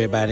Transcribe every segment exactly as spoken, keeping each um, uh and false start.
Worry about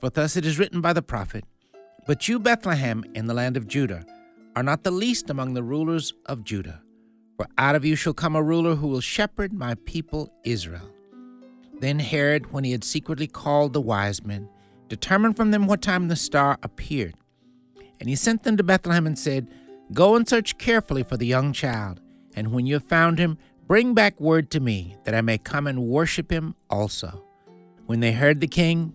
for thus it is written by the prophet, But you, Bethlehem, in the land of Judah, are not the least among the rulers of Judah. For out of you shall come a ruler who will shepherd my people Israel. Then Herod, when he had secretly called the wise men, determined from them what time the star appeared. And he sent them to Bethlehem and said, Go and search carefully for the young child, and when you have found him, bring back word to me, that I may come and worship him also. When they heard the king,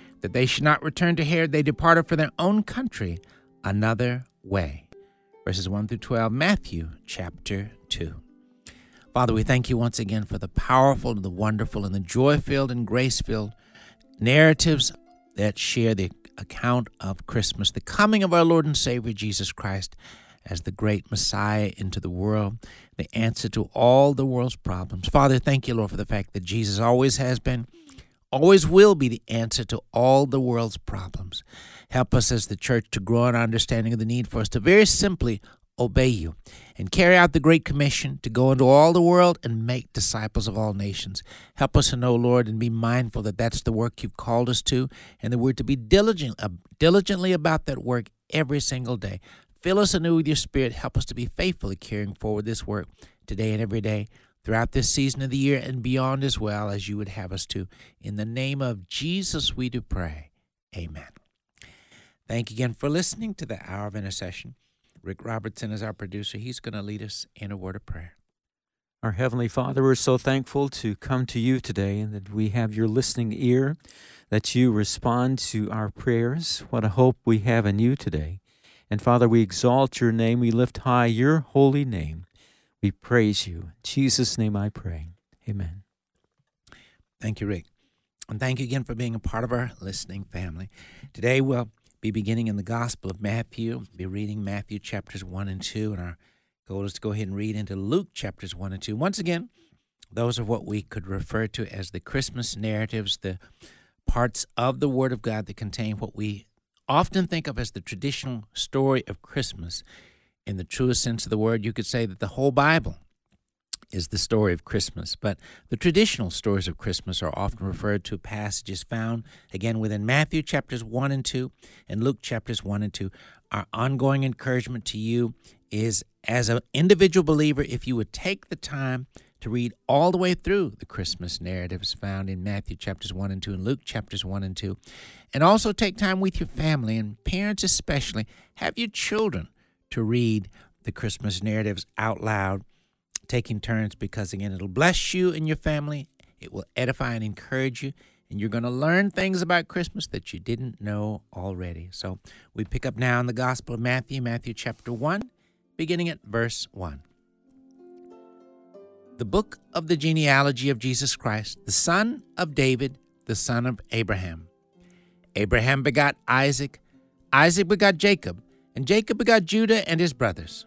that they should not return to Herod, they departed for their own country another way. Verses one through twelve, Matthew chapter two. Father, we thank you once again for the powerful, the wonderful, and the joy-filled and grace-filled narratives that share the account of Christmas, the coming of our Lord and Savior Jesus Christ as the great Messiah into the world, the answer to all the world's problems. Father, thank you, Lord, for the fact that Jesus always has been, always will be the answer to all the world's problems. Help us as the church to grow in our understanding of the need for us to very simply obey you and carry out the Great Commission to go into all the world and make disciples of all nations. Help us to know, Lord, and be mindful that that's the work you've called us to, and that we're to be diligent, uh, diligently about that work every single day. Fill us anew with your Spirit. Help us to be faithfully carrying forward this work today and every day, throughout this season of the year and beyond, as well as you would have us to. In the name of Jesus we do pray. Amen. Thank you again for listening to the Hour of Intercession. Rick Robertson is our producer. He's going to lead us in a word of prayer. Our Heavenly Father, we're so thankful to come to you today and that we have your listening ear, that you respond to our prayers. What a hope we have in you today. And Father, we exalt your name. We lift high your holy name. We praise you. In Jesus' name I pray. Amen. Thank you, Rick. And thank you again for being a part of our listening family. Today, we'll be beginning in the Gospel of Matthew, be reading Matthew chapters one and two, and our goal is to go ahead and read into Luke chapters one and two. Once again, those are what we could refer to as the Christmas narratives, the parts of the Word of God that contain what we often think of as the traditional story of Christmas. In the truest sense of the word, you could say that the whole Bible is the story of Christmas, but the traditional stories of Christmas are often referred to passages found, again, within Matthew chapters one and two and Luke chapters one and two. Our ongoing encouragement to you is, as an individual believer, if you would take the time to read all the way through the Christmas narratives found in Matthew chapters one and two and Luke chapters one and two, and also take time with your family and parents especially, have your children to read the Christmas narratives out loud, taking turns, because again, it'll bless you and your family. It will edify and encourage you, and you're going to learn things about Christmas that you didn't know already. So we pick up now in the Gospel of Matthew, Matthew chapter one, beginning at verse one. The book of the genealogy of Jesus Christ, the son of David, the son of Abraham. Abraham begot Isaac, Isaac begot Jacob, and Jacob begot Judah and his brothers.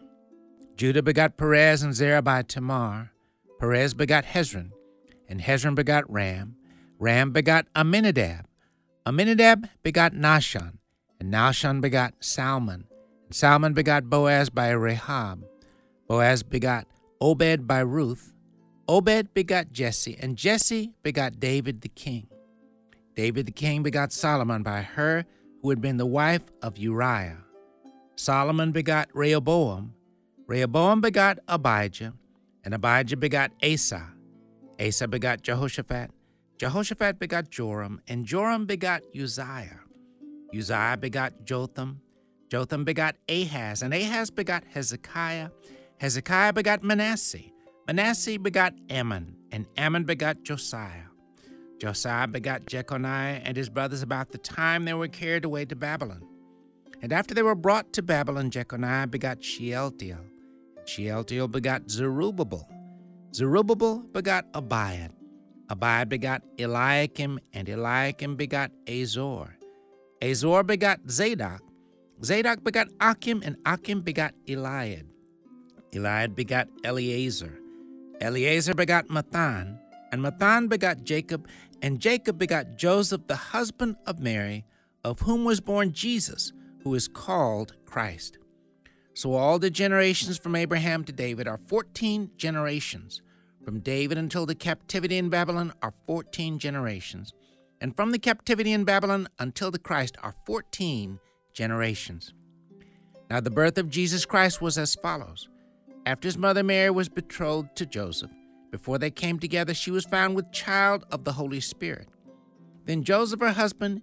Judah begot Perez and Zerah by Tamar. Perez begot Hezron, and Hezron begot Ram. Ram begot Amminadab. Amminadab begot Nahshon, and Nahshon begot Salmon, Salmon begot Boaz by Rahab. Boaz begot Obed by Ruth. Obed begot Jesse, and Jesse begot David the king. David the king begot Solomon by her who had been the wife of Uriah. Solomon begot Rehoboam. Rehoboam begot Abijah, and Abijah begot Asa. Asa begot Jehoshaphat. Jehoshaphat begot Joram, and Joram begot Uzziah. Uzziah begot Jotham. Jotham begot Ahaz, and Ahaz begot Hezekiah. Hezekiah begot Manasseh. Manasseh begot Ammon, and Ammon begot Josiah. Josiah begot Jeconiah and his brothers about the time they were carried away to Babylon. And after they were brought to Babylon, Jeconiah begot Shealtiel. Shealtiel begot Zerubbabel. Zerubbabel begot Abiad. Abiad begot Eliakim, and Eliakim begot Azor. Azor begot Zadok. Zadok begot Achim, and Achim begot Eliad. Eliad begot Eleazar. Eleazar begot Mathan, and Mathan begot Jacob, and Jacob begot Joseph, the husband of Mary, of whom was born Jesus, who is called Christ. So all the generations from Abraham to David are fourteen generations. From David until the captivity in Babylon are fourteen generations. And from the captivity in Babylon until the Christ are fourteen generations. Now the birth of Jesus Christ was as follows. After his mother Mary was betrothed to Joseph, before they came together, she was found with child of the Holy Spirit. Then Joseph, her husband,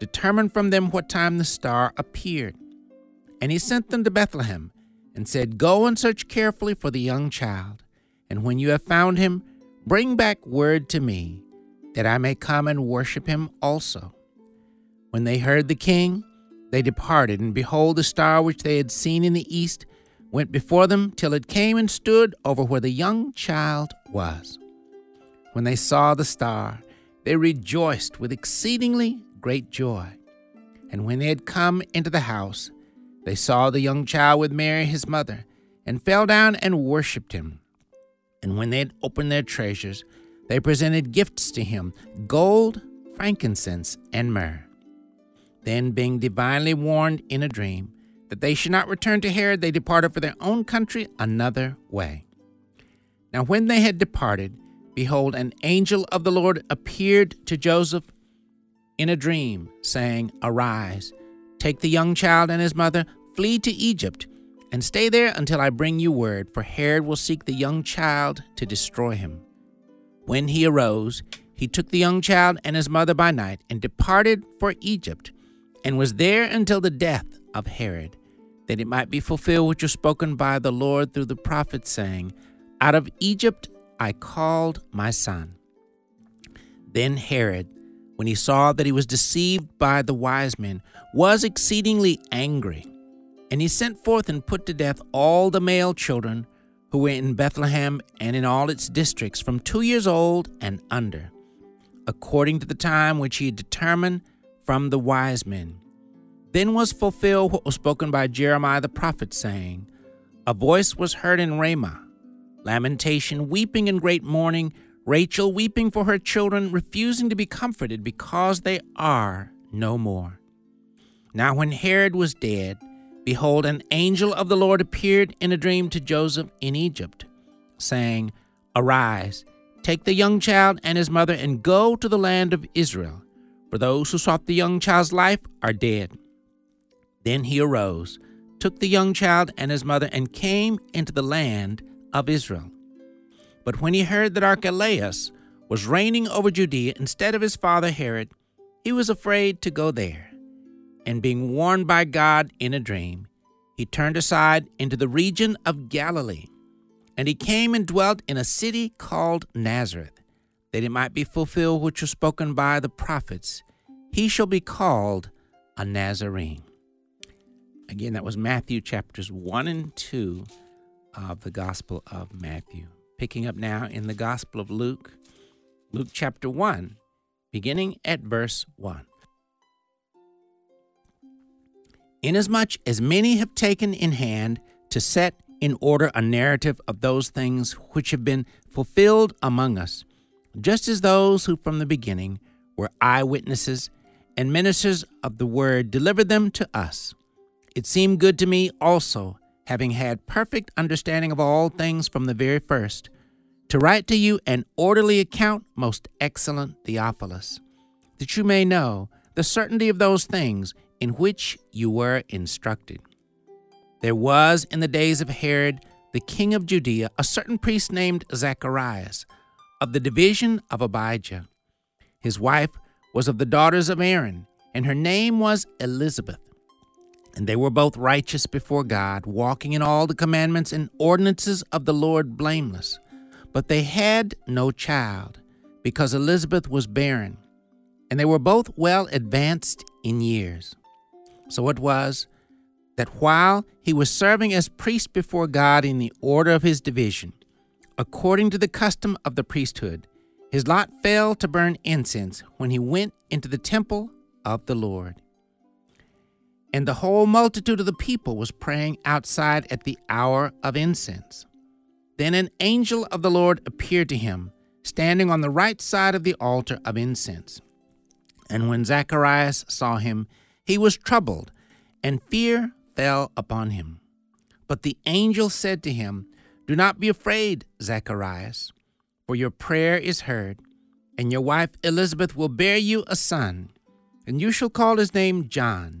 determined from them what time the star appeared. And he sent them to Bethlehem, and said, Go and search carefully for the young child, and when you have found him, bring back word to me, that I may come and worship him also. When they heard the king, they departed, and behold, the star which they had seen in the east went before them till it came and stood over where the young child was. When they saw the star, they rejoiced with exceedingly great joy. And when they had come into the house, they saw the young child with Mary his mother, and fell down and worshipped him. And when they had opened their treasures, they presented gifts to him, gold, frankincense, and myrrh. Then, being divinely warned in a dream, that they should not return to Herod, they departed for their own country another way. Now when they had departed, behold, an angel of the Lord appeared to Joseph in a dream, saying, Arise, take the young child and his mother, flee to Egypt, and stay there until I bring you word, for Herod will seek the young child to destroy him. When he arose, he took the young child and his mother by night, and departed for Egypt, and was there until the death of Herod, that it might be fulfilled which was spoken by the Lord through the prophet, saying, Out of Egypt I called my son. Then Herod, when he saw that he was deceived by the wise men, was exceedingly angry. And he sent forth and put to death all the male children who were in Bethlehem and in all its districts, from two years old and under, according to the time which he had determined from the wise men. Then was fulfilled what was spoken by Jeremiah the prophet, saying, A voice was heard in Ramah, lamentation, weeping, and great mourning, Rachel weeping for her children, refusing to be comforted because they are no more. Now when Herod was dead, behold, an angel of the Lord appeared in a dream to Joseph in Egypt, saying, Arise, take the young child and his mother, and go to the land of Israel, for those who sought the young child's life are dead. Then he arose, took the young child and his mother, and came into the land of Israel. But when he heard that Archelaus was reigning over Judea instead of his father Herod, he was afraid to go there. And being warned by God in a dream, he turned aside into the region of Galilee. And he came and dwelt in a city called Nazareth, that it might be fulfilled which was spoken by the prophets, He shall be called a Nazarene. Again, that was Matthew chapters one and two of the Gospel of Matthew. Picking up now in the Gospel of Luke, Luke chapter one, beginning at verse one. Inasmuch as many have taken in hand to set in order a narrative of those things which have been fulfilled among us, just as those who from the beginning were eyewitnesses and ministers of the word delivered them to us, it seemed good to me also, having had perfect understanding of all things from the very first, to write to you an orderly account, most excellent Theophilus, that you may know the certainty of those things in which you were instructed. There was in the days of Herod, the king of Judea, a certain priest named Zacharias, of the division of Abijah. His wife was of the daughters of Aaron, and her name was Elizabeth. And they were both righteous before God, walking in all the commandments and ordinances of the Lord blameless. But they had no child, because Elizabeth was barren, and they were both well advanced in years. So it was that while he was serving as priest before God in the order of his division, according to the custom of the priesthood, his lot fell to burn incense when he went into the temple of the Lord. And the whole multitude of the people was praying outside at the hour of incense. Then an angel of the Lord appeared to him, standing on the right side of the altar of incense. And when Zacharias saw him, he was troubled, and fear fell upon him. But the angel said to him, Do not be afraid, Zacharias, for your prayer is heard, and your wife Elizabeth will bear you a son, and you shall call his name John.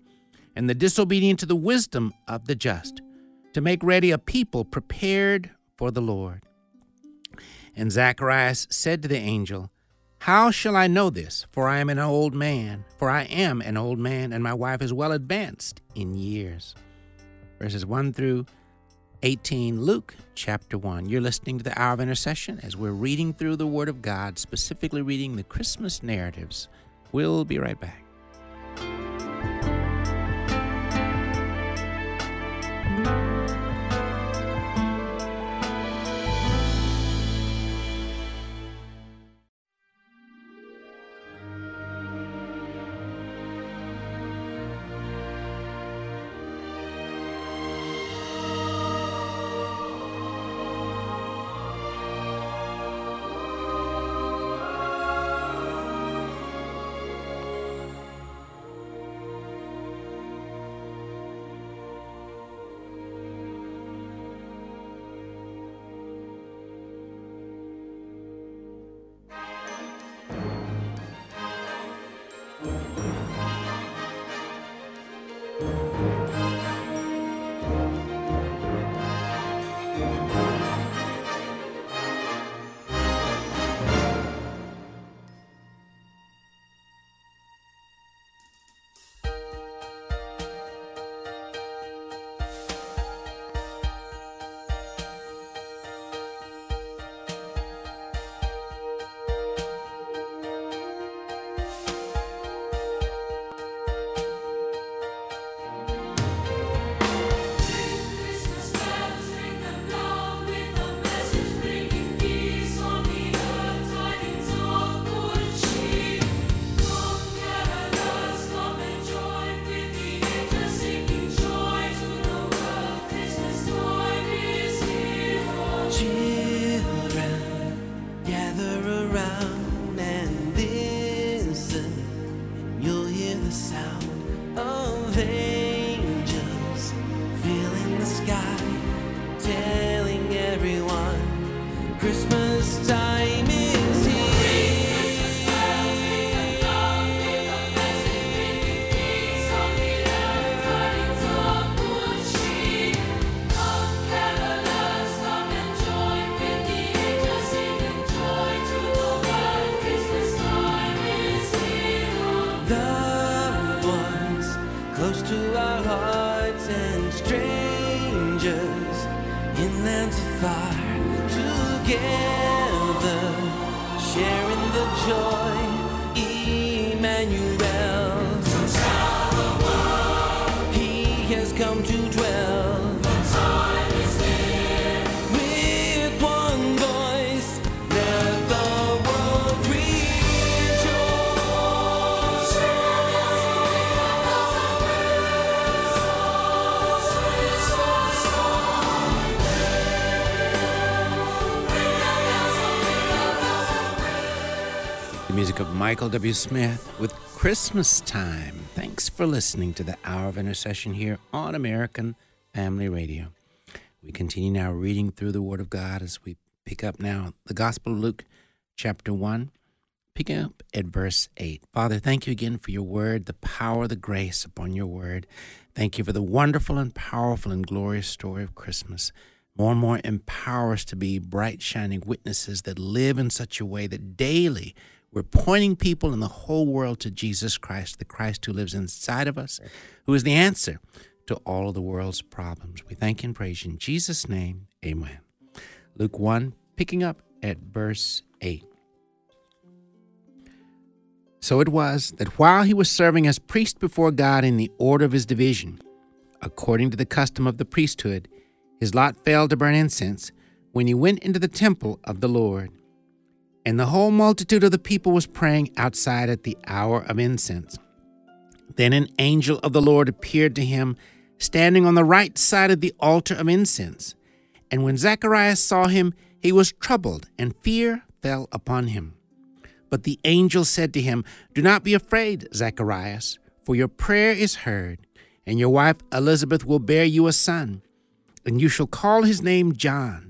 and the disobedient to the wisdom of the just, to make ready a people prepared for the Lord. And Zacharias said to the angel, How shall I know this? For I am an old man, for I am an old man, and my wife is well advanced in years. Verses one through eighteen, Luke chapter one. You're listening to the Hour of Intercession as we're reading through the Word of God, specifically reading the Christmas narratives. We'll be right back. sharing the joy, Emmanuel. To tell the world he has come to dwell. The time is near. With one voice, let the world rejoice. The music of Michael W. Smith with Christmas Time. Thanks for listening to the Hour of Intercession here on American Family Radio. We continue now reading through the Word of God as we pick up now the Gospel of Luke, chapter one, picking up at verse eight. Father, thank you again for your Word, the power, the grace upon your Word. Thank you for the wonderful and powerful and glorious story of Christmas. More and more empower us to be bright, shining witnesses that live in such a way that daily we're pointing people in the whole world to Jesus Christ, the Christ who lives inside of us, who is the answer to all of the world's problems. We thank and praise you in Jesus' name. Amen. Luke one, picking up at verse eight. So it was that while he was serving as priest before God in the order of his division, according to the custom of the priesthood, his lot fell to burn incense when he went into the temple of the Lord. And the whole multitude of the people was praying outside at the hour of incense. Then an angel of the Lord appeared to him, standing on the right side of the altar of incense. And when Zacharias saw him, he was troubled, and fear fell upon him. But the angel said to him, "Do not be afraid, Zacharias, for your prayer is heard, and your wife Elizabeth will bear you a son, and you shall call his name John.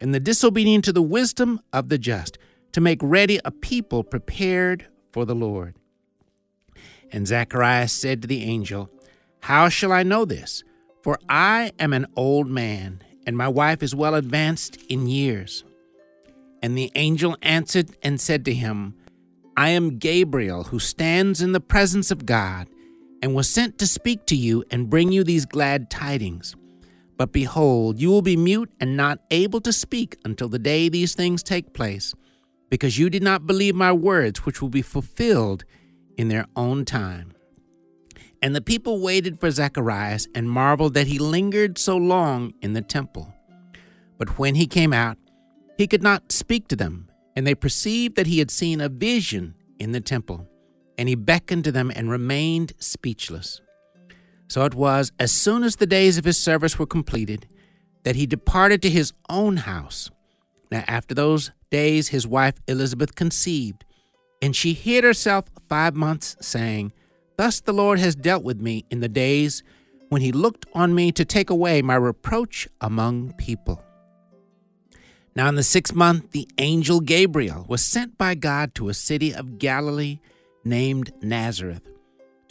and the disobedient to the wisdom of the just, to make ready a people prepared for the Lord." And Zacharias said to the angel, "How shall I know this? For I am an old man, and my wife is well advanced in years." And the angel answered and said to him, "I am Gabriel, who stands in the presence of God, and was sent to speak to you and bring you these glad tidings. But behold, you will be mute and not able to speak until the day these things take place, because you did not believe my words, which will be fulfilled in their own time." And the people waited for Zacharias and marveled that he lingered so long in the temple. But when he came out, he could not speak to them, and they perceived that he had seen a vision in the temple. And he beckoned to them and remained speechless. So it was, as soon as the days of his service were completed, that he departed to his own house. Now after those days his wife Elizabeth conceived, and she hid herself five months, saying, "Thus the Lord has dealt with me in the days when he looked on me to take away my reproach among people." Now in the sixth month the angel Gabriel was sent by God to a city of Galilee named Nazareth,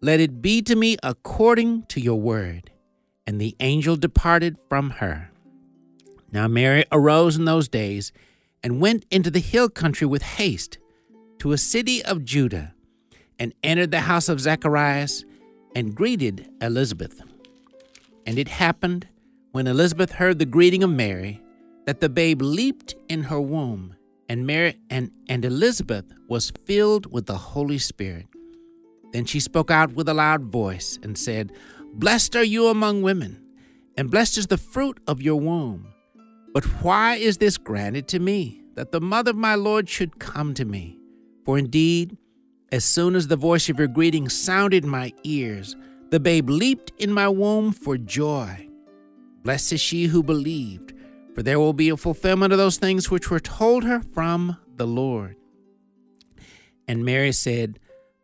Let it be to me according to your word. And the angel departed from her. Now Mary arose in those days and went into the hill country with haste to a city of Judah, and entered the house of Zacharias and greeted Elizabeth. And it happened, when Elizabeth heard the greeting of Mary, that the babe leaped in her womb, and Mary and, and Elizabeth was filled with the Holy Spirit. Then she spoke out with a loud voice and said, Blessed are you among women, and blessed is the fruit of your womb. But why is this granted to me, that the mother of my Lord should come to me? For indeed, as soon as the voice of your greeting sounded in my ears, the babe leaped in my womb for joy. Blessed is she who believed, for there will be a fulfillment of those things which were told her from the Lord. And Mary said,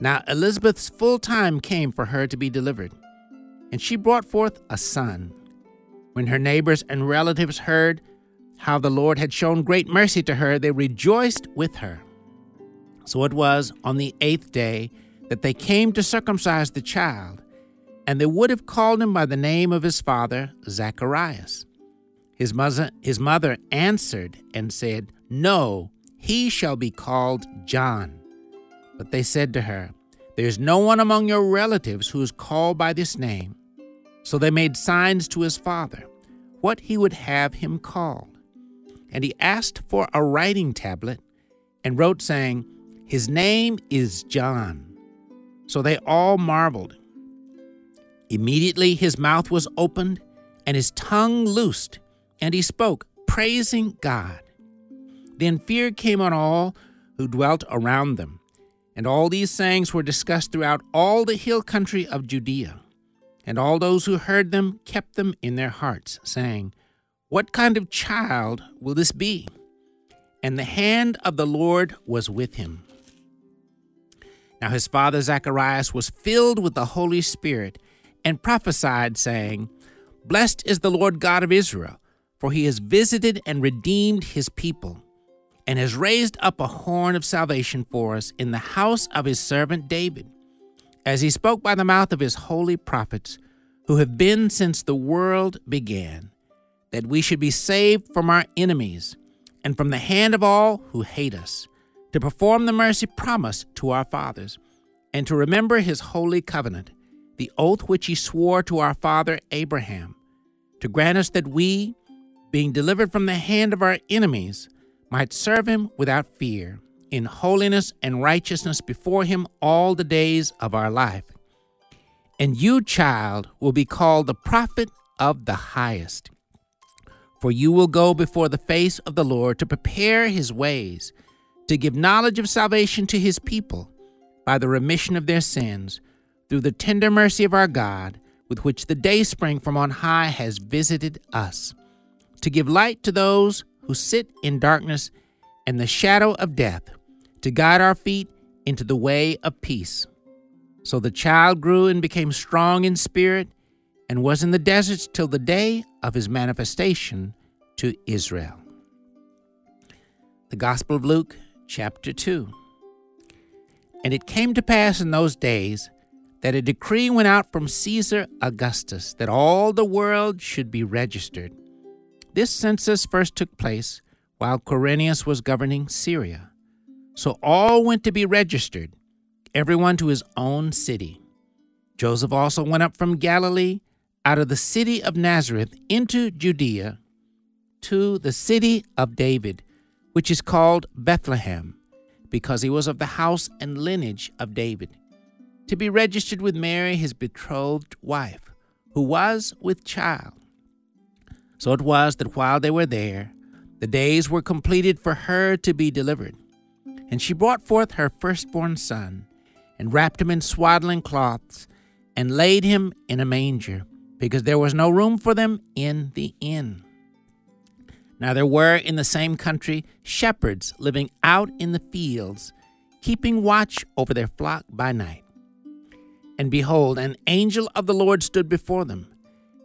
Now Elizabeth's full time came for her to be delivered, and she brought forth a son. When her neighbors and relatives heard how the Lord had shown great mercy to her, they rejoiced with her. So it was on the eighth day that they came to circumcise the child, and they would have called him by the name of his father, Zacharias. His mother, his mother answered and said, No, he shall be called John. But they said to her, There is no one among your relatives who is called by this name. So they made signs to his father, what he would have him called. And he asked for a writing tablet and wrote, saying, His name is John. So they all marveled. Immediately his mouth was opened and his tongue loosed, and he spoke, praising God. Then fear came on all who dwelt around them. And all these sayings were discussed throughout all the hill country of Judea. And all those who heard them kept them in their hearts, saying, What kind of child will this be? And the hand of the Lord was with him. Now his father Zacharias was filled with the Holy Spirit and prophesied, saying, Blessed is the Lord God of Israel, for he has visited and redeemed his people, and has raised up a horn of salvation for us in the house of his servant David, as he spoke by the mouth of his holy prophets, who have been since the world began, that we should be saved from our enemies and from the hand of all who hate us, to perform the mercy promised to our fathers, and to remember his holy covenant, the oath which he swore to our father Abraham, to grant us that we, being delivered from the hand of our enemies, might serve him without fear, in holiness and righteousness before him all the days of our life. And you, child, will be called the prophet of the highest. For you will go before the face of the Lord to prepare his ways, to give knowledge of salvation to his people by the remission of their sins, through the tender mercy of our God, with which the dayspring from on high has visited us, to give light to those who sit in darkness and the shadow of death, to guide our feet into the way of peace. So the child grew and became strong in spirit, and was in the deserts till the day of his manifestation to Israel. The Gospel of Luke, chapter two. And it came to pass in those days that a decree went out from Caesar Augustus that all the world should be registered. This census first took place while Quirinius was governing Syria. So all went to be registered, everyone to his own city. Joseph also went up from Galilee, out of the city of Nazareth, into Judea, to the city of David, which is called Bethlehem, because he was of the house and lineage of David, to be registered with Mary, his betrothed wife, who was with child. So it was that while they were there, the days were completed for her to be delivered. And she brought forth her firstborn son, and wrapped him in swaddling cloths, and laid him in a manger, because there was no room for them in the inn. Now there were in the same country shepherds living out in the fields, keeping watch over their flock by night. And behold, an angel of the Lord stood before them,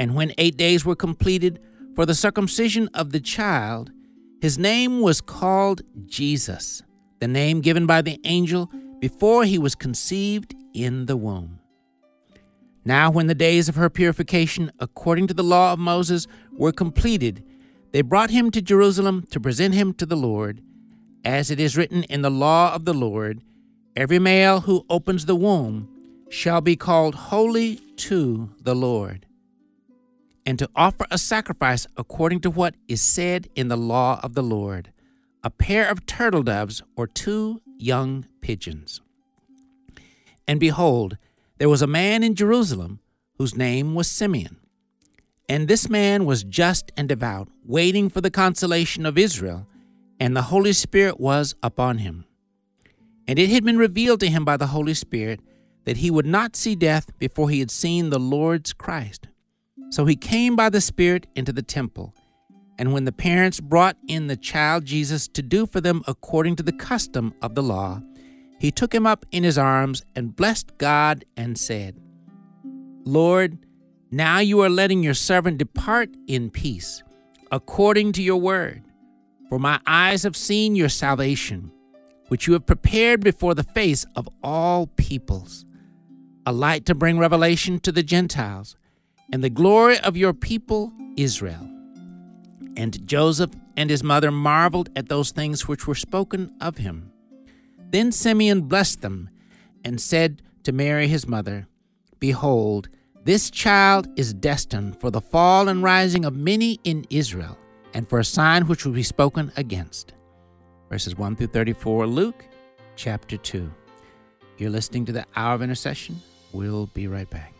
And when eight days were completed for the circumcision of the child, his name was called Jesus, the name given by the angel before he was conceived in the womb. Now when the days of her purification, according to the law of Moses, were completed, they brought him to Jerusalem to present him to the Lord, as it is written in the law of the Lord, "Every male who opens the womb shall be called holy to the Lord," and to offer a sacrifice according to what is said in the law of the Lord, a pair of turtle doves or two young pigeons. And behold, there was a man in Jerusalem whose name was Simeon. And this man was just and devout, waiting for the consolation of Israel, and the Holy Spirit was upon him. And it had been revealed to him by the Holy Spirit that he would not see death before he had seen the Lord's Christ. So he came by the Spirit into the temple. And when the parents brought in the child Jesus to do for them according to the custom of the law, he took him up in his arms and blessed God and said, "Lord, now you are letting your servant depart in peace, according to your word. For my eyes have seen your salvation, which you have prepared before the face of all peoples, a light to bring revelation to the Gentiles, and the glory of your people Israel." And Joseph and his mother marveled at those things which were spoken of him. Then Simeon blessed them and said to Mary his mother, "Behold, this child is destined for the fall and rising of many in Israel, and for a sign which will be spoken against." Verses one through thirty-four, Luke chapter two. You're listening to the Hour of Intercession. We'll be right back.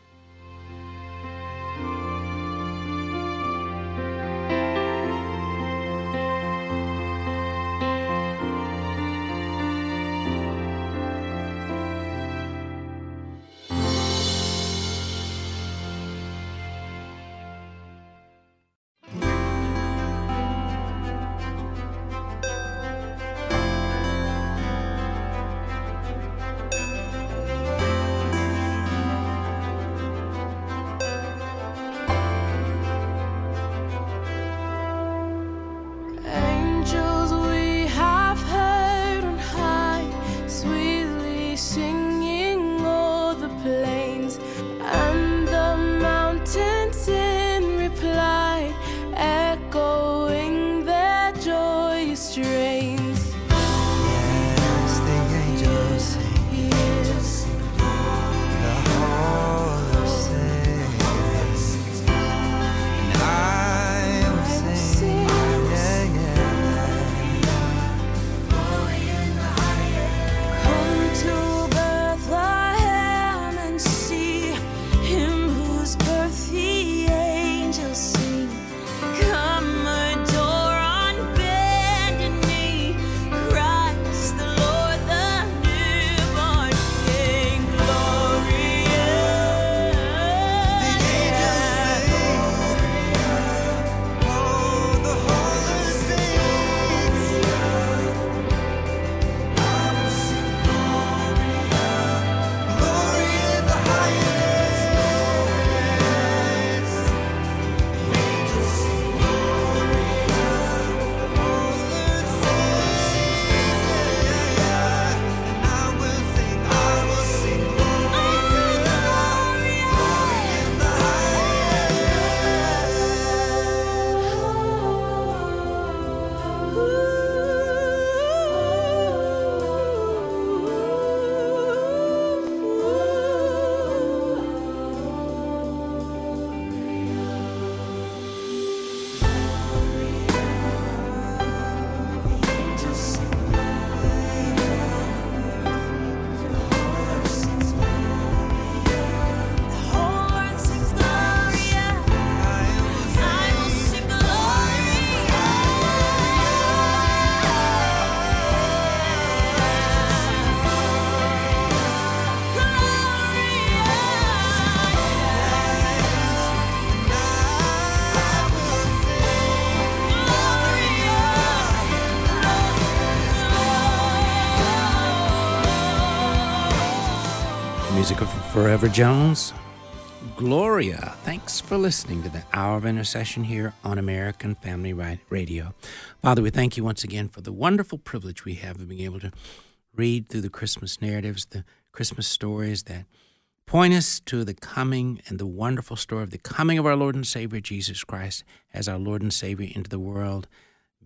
music of Forever Jones. Gloria. Thanks for listening to the Hour of Intercession here on American Family Radio. Father, we thank you once again for the wonderful privilege we have of being able to read through the Christmas narratives, the Christmas stories that point us to the coming and the wonderful story of the coming of our Lord and Savior, Jesus Christ, as our Lord and Savior into the world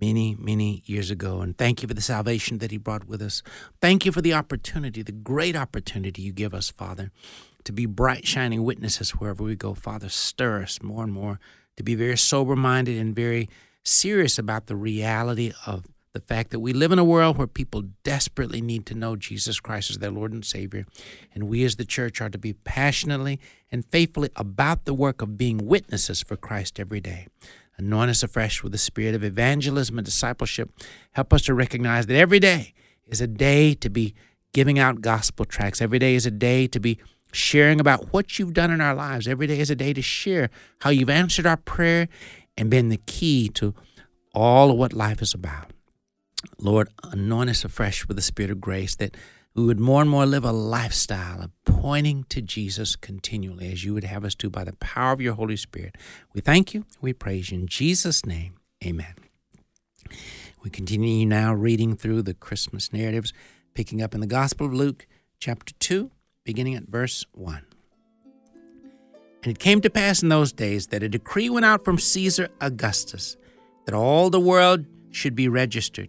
many, many years ago. And thank you for the salvation that he brought with us. Thank you for the opportunity, the great opportunity you give us, Father, to be bright, shining witnesses wherever we go. Father, stir us more and more to be very sober-minded and very serious about the reality of the fact that we live in a world where people desperately need to know Jesus Christ as their Lord and Savior. And we as the church are to be passionately and faithfully about the work of being witnesses for Christ every day. Anoint us afresh with the spirit of evangelism and discipleship. Help us to recognize that every day is a day to be giving out gospel tracts. Every day is a day to be sharing about what you've done in our lives. Every day is a day to share how you've answered our prayer and been the key to all of what life is about. Lord, anoint us afresh with the spirit of grace that we would more and more live a lifestyle of pointing to Jesus continually as you would have us do by the power of your Holy Spirit. We thank you. We praise you. In Jesus' name, amen. We continue now reading through the Christmas narratives, picking up in the Gospel of Luke, chapter two, beginning at verse one. And it came to pass in those days that a decree went out from Caesar Augustus that all the world should be registered.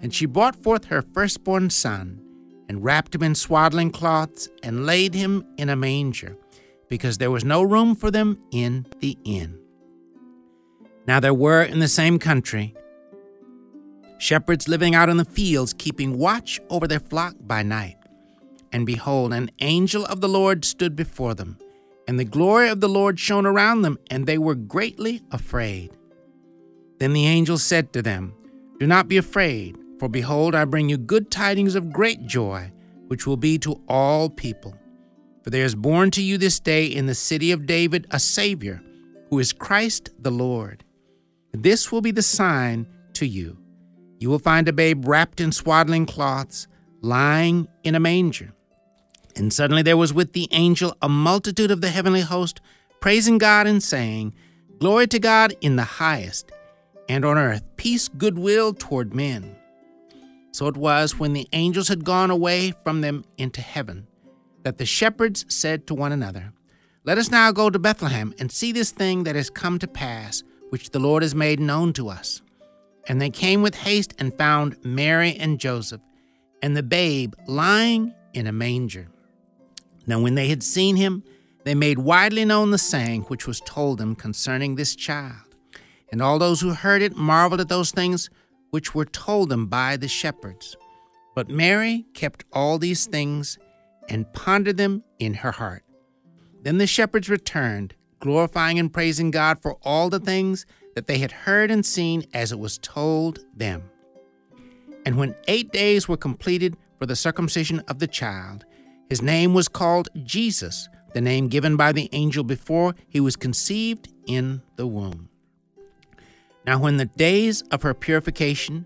And she brought forth her firstborn son, and wrapped him in swaddling cloths, and laid him in a manger, because there was no room for them in the inn. Now there were in the same country shepherds living out in the fields, keeping watch over their flock by night. And behold, an angel of the Lord stood before them, and the glory of the Lord shone around them, and they were greatly afraid. Then the angel said to them, "Do not be afraid, for behold, I bring you good tidings of great joy, which will be to all people. For there is born to you this day in the city of David a Savior, who is Christ the Lord. This will be the sign to you. You will find a babe wrapped in swaddling cloths, lying in a manger." And suddenly there was with the angel a multitude of the heavenly host, praising God and saying, "Glory to God in the highest, and on earth peace, goodwill toward men." So it was, when the angels had gone away from them into heaven, that the shepherds said to one another, "Let us now go to Bethlehem and see this thing that has come to pass, which the Lord has made known to us." And they came with haste and found Mary and Joseph, and the babe lying in a manger. Now when they had seen him, they made widely known the saying which was told them concerning this child. And all those who heard it marveled at those things which were told them by the shepherds. But Mary kept all these things and pondered them in her heart. Then the shepherds returned, glorifying and praising God for all the things that they had heard and seen as it was told them. And when eight days were completed for the circumcision of the child, his name was called Jesus, the name given by the angel before he was conceived in the womb. Now when the days of her purification,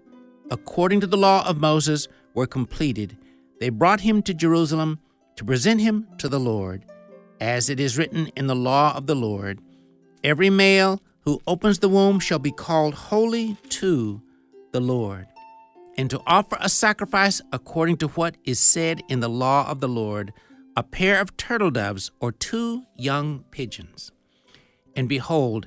according to the law of Moses, were completed, they brought him to Jerusalem to present him to the Lord, as it is written in the law of the Lord, "Every male who opens the womb shall be called holy to the Lord," and to offer a sacrifice according to what is said in the law of the Lord, a pair of turtle doves or two young pigeons. And behold,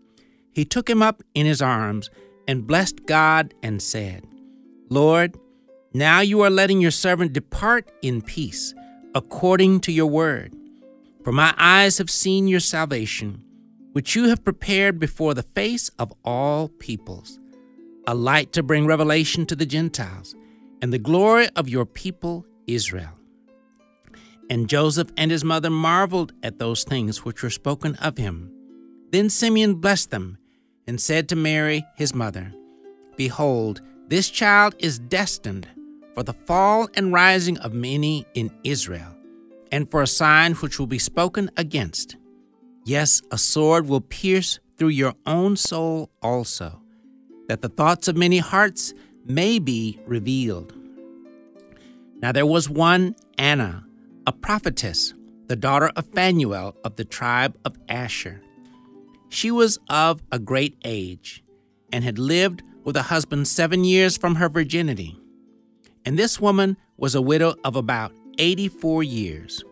He took him up in his arms and blessed God and said, Lord, now you are letting your servant depart in peace, according to your word. For my eyes have seen your salvation, which you have prepared before the face of all peoples, a light to bring revelation to the Gentiles, and the glory of your people Israel. And Joseph and his mother marveled at those things which were spoken of him. Then Simeon blessed them and said to Mary, his mother, Behold, this child is destined for the fall and rising of many in Israel, and for a sign which will be spoken against. Yes, a sword will pierce through your own soul also, that the thoughts of many hearts may be revealed. Now there was one Anna, a prophetess, the daughter of Phanuel of the tribe of Asher. She was of a great age, and had lived with a husband seven years from her virginity. And this woman was a widow of about eighty-four years,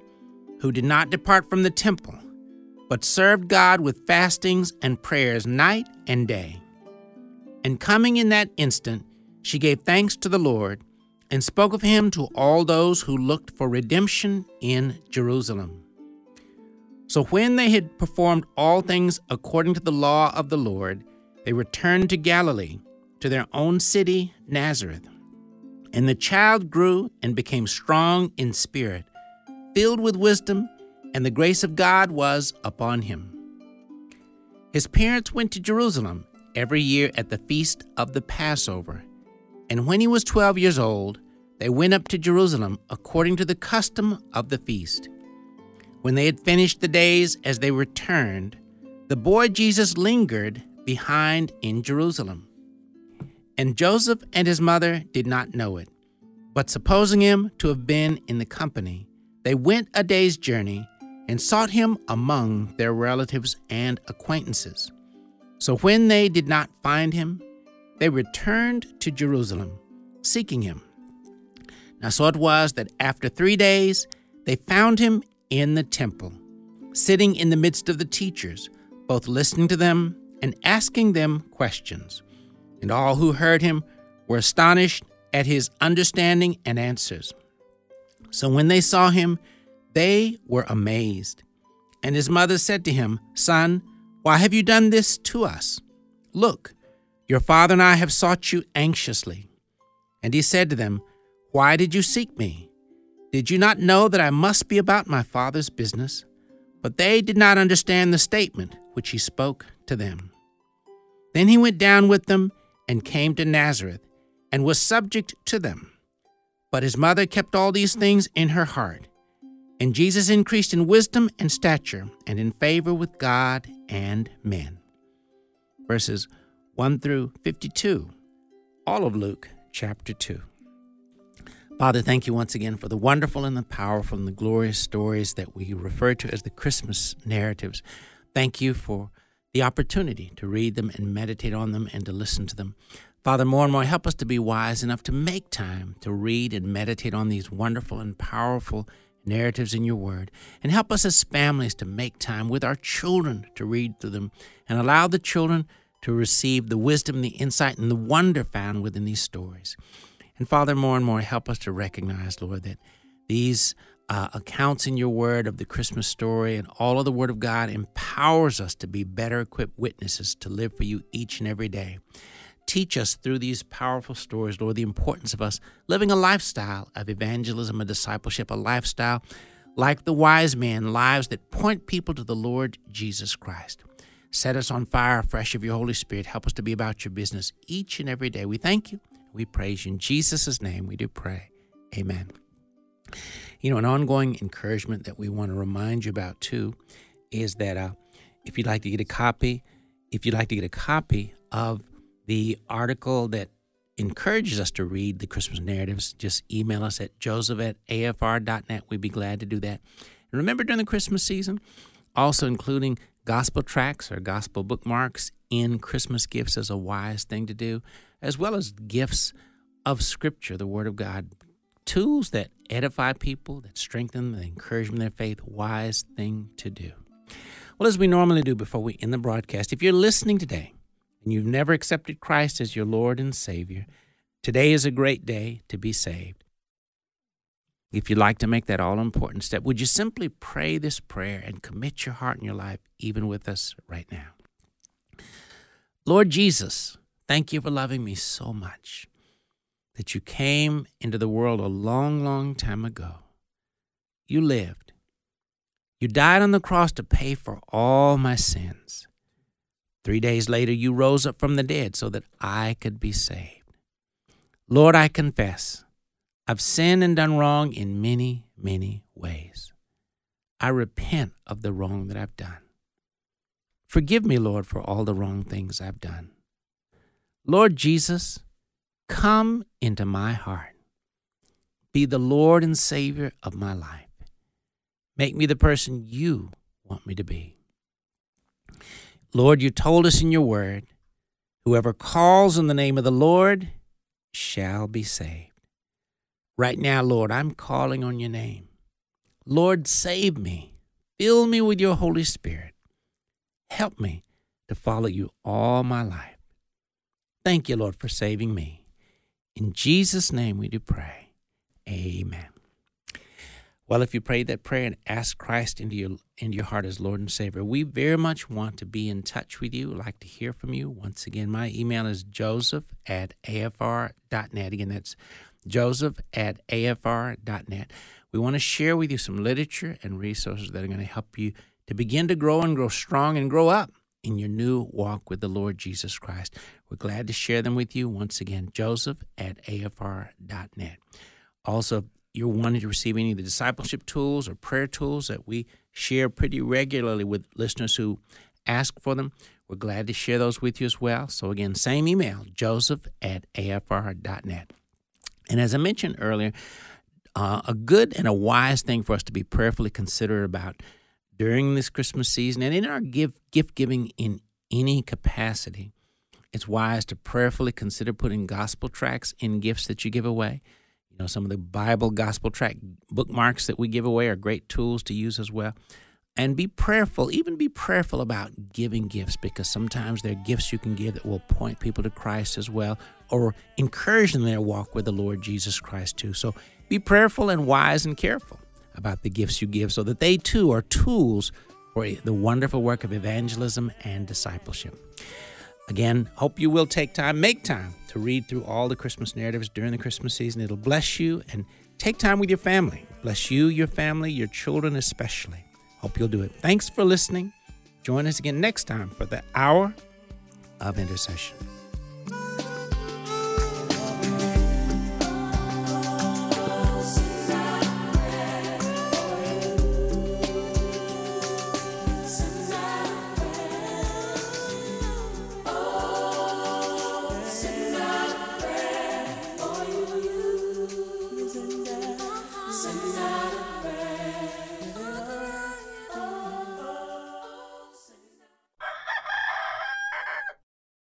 who did not depart from the temple, but served God with fastings and prayers night and day. And coming in that instant, she gave thanks to the Lord, and spoke of him to all those who looked for redemption in Jerusalem. So when they had performed all things according to the law of the Lord, they returned to Galilee, to their own city, Nazareth. And the child grew and became strong in spirit, filled with wisdom, and the grace of God was upon him. His parents went to Jerusalem every year at the feast of the Passover. And when he was twelve years old, they went up to Jerusalem according to the custom of the feast. When they had finished the days as they returned, the boy Jesus lingered behind in Jerusalem. And Joseph and his mother did not know it, but supposing him to have been in the company, they went a day's journey and sought him among their relatives and acquaintances. So when they did not find him, they returned to Jerusalem, seeking him. Now so it was that after three days they found him in the temple, sitting in the midst of the teachers, both listening to them and asking them questions. And all who heard him were astonished at his understanding and answers. So when they saw him, they were amazed. And his mother said to him, Son, why have you done this to us? Look, your father and I have sought you anxiously. And he said to them, Why did you seek me? Did you not know that I must be about my father's business? But they did not understand the statement which he spoke to them. Then he went down with them and came to Nazareth and was subject to them. But his mother kept all these things in her heart. And Jesus increased in wisdom and stature and in favor with God and men. Verses one through fifty-two, all of Luke chapter two. Father, thank you once again for the wonderful and the powerful and the glorious stories that we refer to as the Christmas narratives. Thank you for the opportunity to read them and meditate on them and to listen to them. Father, more and more, help us to be wise enough to make time to read and meditate on these wonderful and powerful narratives in your word, and help us as families to make time with our children to read through them and allow the children to receive the wisdom, the insight, and the wonder found within these stories. And Father, more and more, help us to recognize, Lord, that these uh, accounts in your word of the Christmas story and all of the word of God empowers us to be better equipped witnesses to live for you each and every day. Teach us through these powerful stories, Lord, the importance of us living a lifestyle of evangelism, a discipleship, a lifestyle like the wise men, lives that point people to the Lord Jesus Christ. Set us on fire afresh of your Holy Spirit. Help us to be about your business each and every day. We thank you. We praise you. In Jesus' name we do pray. Amen. You know, an ongoing encouragement that we want to remind you about too is that uh, if you'd like to get a copy, if you'd like to get a copy of the article that encourages us to read the Christmas narratives, just email us at joseph at a f r dot net. We'd be glad to do that. And remember, during the Christmas season, also including gospel tracts or gospel bookmarks in Christmas gifts is a wise thing to do, as well as gifts of Scripture, the Word of God, tools that edify people, that strengthen them, that encourage them in their faith, wise thing to do. Well, as we normally do before we end the broadcast, if you're listening today and you've never accepted Christ as your Lord and Savior, today is a great day to be saved. If you'd like to make that all-important step, would you simply pray this prayer and commit your heart and your life even with us right now? Lord Jesus, thank you for loving me so much that you came into the world a long, long time ago. You lived. You died on the cross to pay for all my sins. Three days later, you rose up from the dead so that I could be saved. Lord, I confess, I've sinned and done wrong in many, many ways. I repent of the wrong that I've done. Forgive me, Lord, for all the wrong things I've done. Lord Jesus, come into my heart. Be the Lord and Savior of my life. Make me the person you want me to be. Lord, you told us in your word, whoever calls on the name of the Lord shall be saved. Right now, Lord, I'm calling on your name. Lord, save me. Fill me with your Holy Spirit. Help me to follow you all my life. Thank you, Lord, for saving me. In Jesus' name we do pray. Amen. Well, if you prayed that prayer and asked Christ into your into your heart as Lord and Savior, we very much want to be in touch with you. We'd like to hear from you. Once again, my email is joseph at a f r dot net. Again, that's joseph at a f r dot net. We want to share with you some literature and resources that are going to help you to begin to grow and grow strong and grow up in your new walk with the Lord Jesus Christ. We're glad to share them with you. Once again, joseph at a f r dot net. Also, you're wanting to receive any of the discipleship tools or prayer tools that we share pretty regularly with listeners who ask for them, we're glad to share those with you as well. So again, same email, joseph at a f r dot net. And as I mentioned earlier, uh, a good and a wise thing for us to be prayerfully considerate about during this Christmas season and in our gift, gift giving in any capacity, it's wise to prayerfully consider putting gospel tracts in gifts that you give away. You know, some of the Bible gospel tract bookmarks that we give away are great tools to use as well. And be prayerful, even be prayerful about giving gifts, because sometimes there are gifts you can give that will point people to Christ as well, or encourage them in their walk with the Lord Jesus Christ too. So be prayerful and wise and careful about the gifts you give so that they too are tools for the wonderful work of evangelism and discipleship. Again, hope you will take time, make time to read through all the Christmas narratives during the Christmas season. It'll bless you, and take time with your family. Bless you, your family, your children especially. Hope you'll do it. Thanks for listening. Join us again next time for the Hour of Intercession.